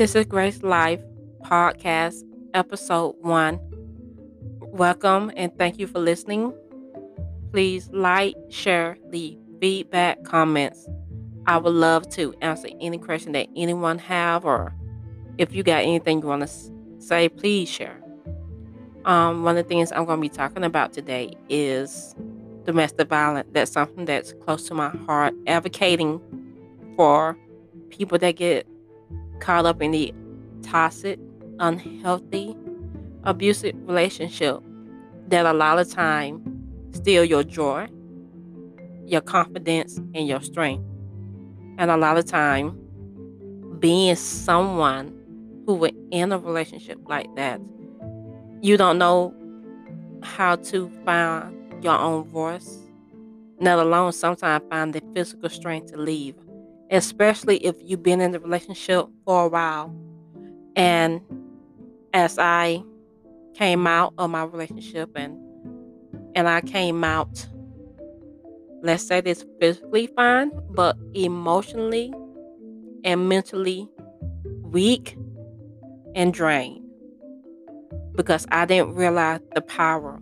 This is Grace Life Podcast, Episode 1. Welcome and thank you for listening. Please like, share, leave feedback, comments. I would love to answer any question that anyone have, or if you got anything you want to say, please share. One of the things I'm going to be talking about today is domestic violence. That's something that's close to my heart, advocating for people that get caught up in the toxic, unhealthy, abusive relationship that a lot of time steal your joy, your confidence, and your strength. And a lot of time, being someone who was in a relationship like that, you don't know how to find your own voice, let alone sometimes find the physical strength to leave. Especially if you've been in the relationship for a while. And as I came out of my relationship and I came out, let's say this, physically fine, but emotionally and mentally weak and drained, because I didn't realize the power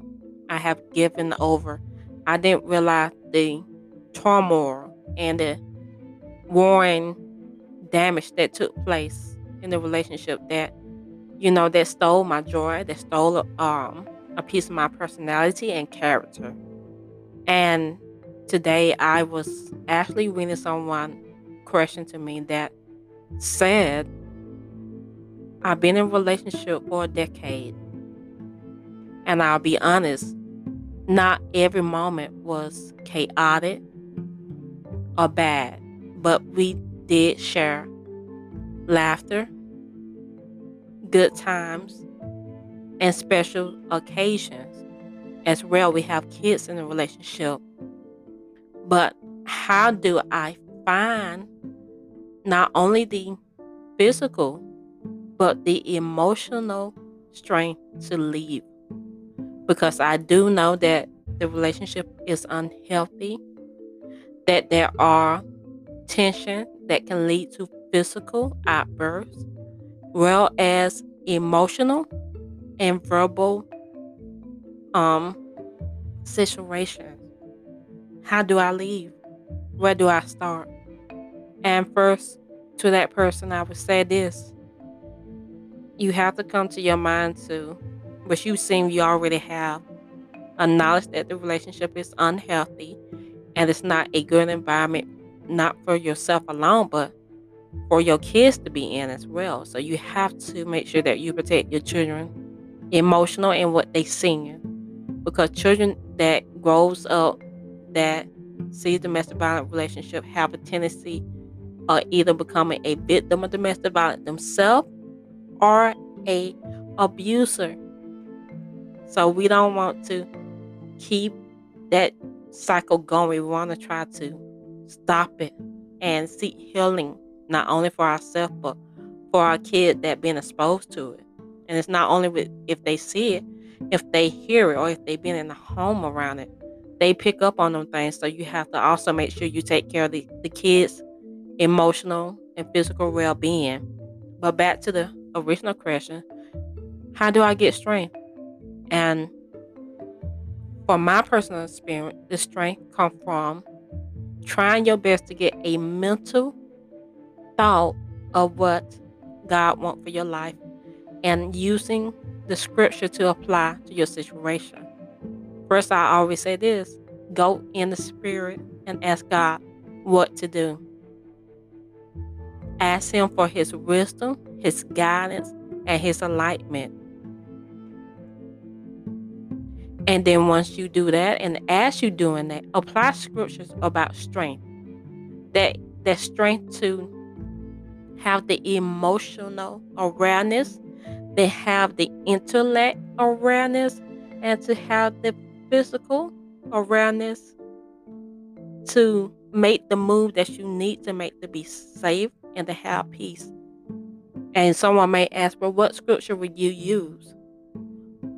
I have given over. I didn't realize the turmoil and the warring damage that took place in the relationship that, that stole my joy, that stole a piece of my personality and character. And today I was actually reading someone question to me that said, I've been in a relationship for a decade. And I'll be honest, not every moment was chaotic or bad. But we did share laughter, good times, and special occasions. As well, we have kids in the relationship. But how do I find not only the physical, but the emotional strength to leave? Because I do know that the relationship is unhealthy, that there are tension that can lead to physical outbursts, well as emotional and verbal situations. How do I leave? Where do I start? And first, to that person, I would say this. You have to come to your mind to, which you seem you already have, a knowledge that the relationship is unhealthy and it's not a good environment, not for yourself alone, but for your kids to be in as well. So you have to make sure that you protect your children emotional and what they seeing, because children that grows up that see domestic violent relationship have a tendency of either becoming a victim of domestic violence themselves or a abuser. So we don't want to keep that cycle going. We want to try to stop it and seek healing, not only for ourselves, but for our kids that been exposed to it. And it's not only with if they see it, if they hear it, or if they've been in the home around it, they pick up on them things. So you have to also make sure you take care of the kids' emotional and physical well-being. But back to the original question, how do I get strength? And from my personal experience, the strength comes from trying your best to get a mental thought of what God wants for your life and using the scripture to apply to your situation. First, I always say this, go in the spirit and ask God what to do. Ask him for his wisdom, his guidance, and his enlightenment. And then once you do that, and as you doing that, apply scriptures about strength. That strength to have the emotional awareness, to have the intellect awareness, and to have the physical awareness to make the move that you need to make to be safe and to have peace. And someone may ask, well, what scripture would you use?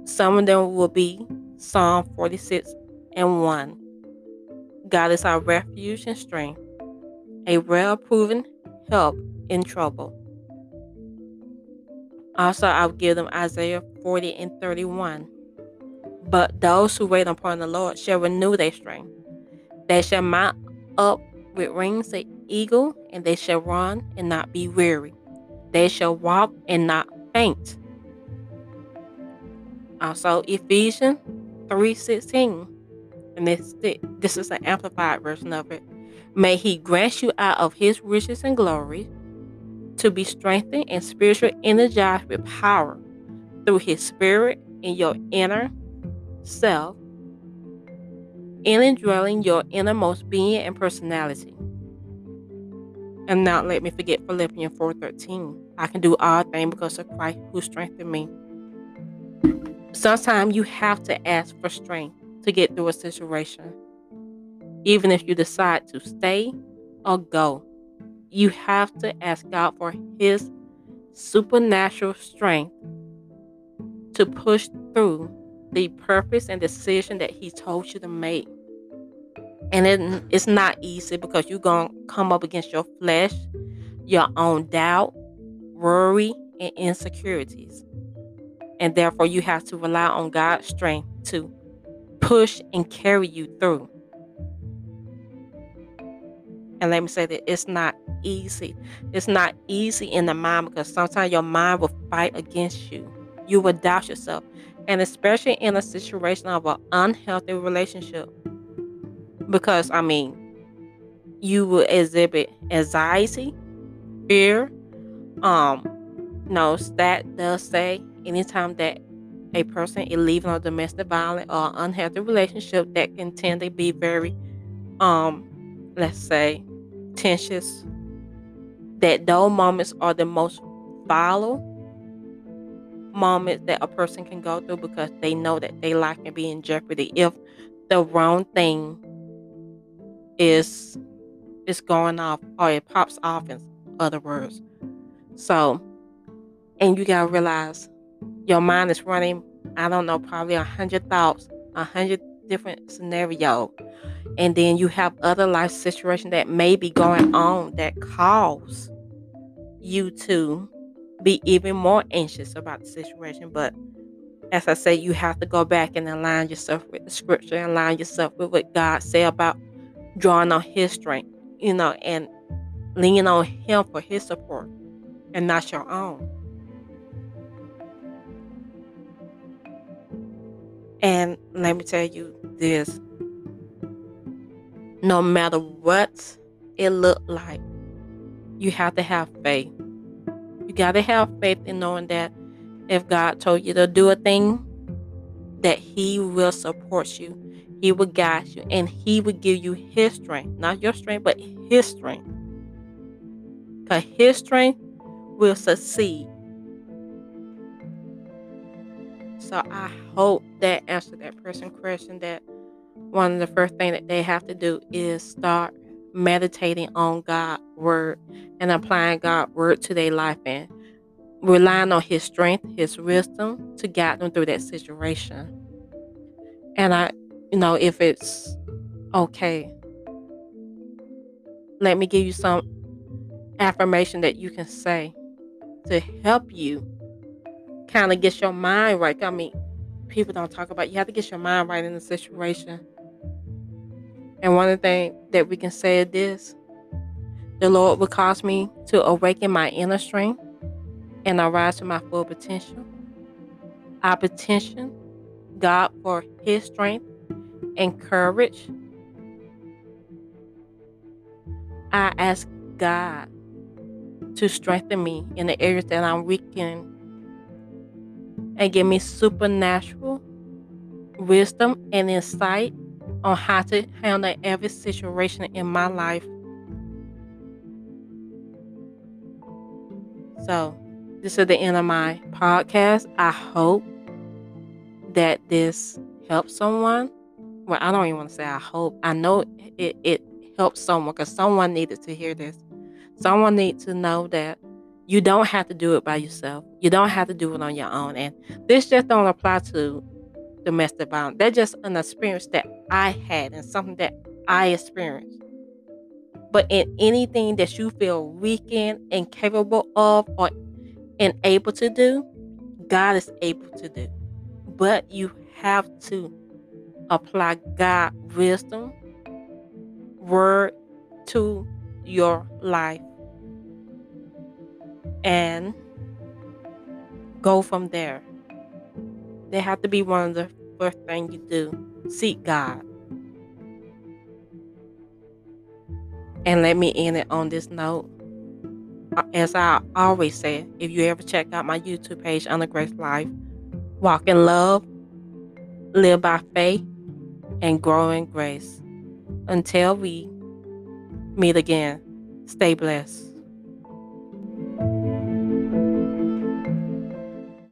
Some of them will be Psalm 46:1. God is our refuge and strength, a well-proven help in trouble. Also, I'll give them Isaiah 40 and 31. But those who wait upon the Lord shall renew their strength. They shall mount up with wings of eagle, and they shall run and not be weary. They shall walk and not faint. Also, Ephesians 3:16. And this is an amplified version of it. May he grant you out of his riches and glory to be strengthened and spiritually energized with power through his spirit in your inner self, indwelling your innermost being and personality. And not let me forget Philippians 4:13. I can do all things because of Christ who strengthened me. Sometimes you have to ask for strength to get through a situation. Even if you decide to stay or go, you have to ask God for his supernatural strength to push through the purpose and decision that he told you to make. And it's not easy, because you're going to come up against your flesh, your own doubt, worry, and insecurities. And therefore, you have to rely on God's strength to push and carry you through. And let me say that it's not easy. It's not easy in the mind, because sometimes your mind will fight against you. You will doubt yourself. And especially in a situation of an unhealthy relationship. Because, you will exhibit anxiety, fear. Stat does say anytime that a person is leaving a domestic violence or unhealthy relationship, that can tend to be very, tensions, that those moments are the most volatile moments that a person can go through, because they know that their life can be in jeopardy if the wrong thing is going off, or it pops off, in other words. So, and you gotta realize your mind is running, probably 100 thoughts, 100 different scenarios. And then you have other life situations that may be going on that cause you to be even more anxious about the situation. But as I say, you have to go back and align yourself with the scripture, and align yourself with what God said about drawing on his strength, and leaning on him for his support and not your own. And let me tell you this. No matter what it looked like, you have to have faith. You got to have faith in knowing that if God told you to do a thing, that he will support you. He will guide you, and he will give you his strength. Not your strength, but his strength. Because his strength will succeed. So I hope that answered that person's question, that one of the first things that they have to do is start meditating on God's word and applying God's word to their life, and relying on his strength, his wisdom to guide them through that situation. And if it's okay, let me give you some affirmation that you can say to help you kind of get your mind right. People don't talk about, you have to get your mind right in the situation. And one of the things that we can say is this: the Lord will cause me to awaken my inner strength and I rise to my full potential. I petition God for his strength and courage. I ask God to strengthen me in the areas that I'm weak in, and give me supernatural wisdom and insight on how to handle every situation in my life. So, this is the end of my podcast. I hope that this helps someone. Well, I don't even want to say I hope. I know it helps someone, because someone needed to hear this. Someone needs to know that you don't have to do it by yourself. You don't have to do it on your own. And this just don't apply to domestic violence. That's just an experience that I had, and something that I experienced. But in anything that you feel weak in, incapable of, or and able to do, God is able to do. But you have to apply God's wisdom, word to your life, and go from there. They have to be one of the first things you do. Seek God. And let me end it on this note. As I always say, if you ever check out my YouTube page under Grace Life, walk in love, live by faith, and grow in grace. Until we meet again, stay blessed.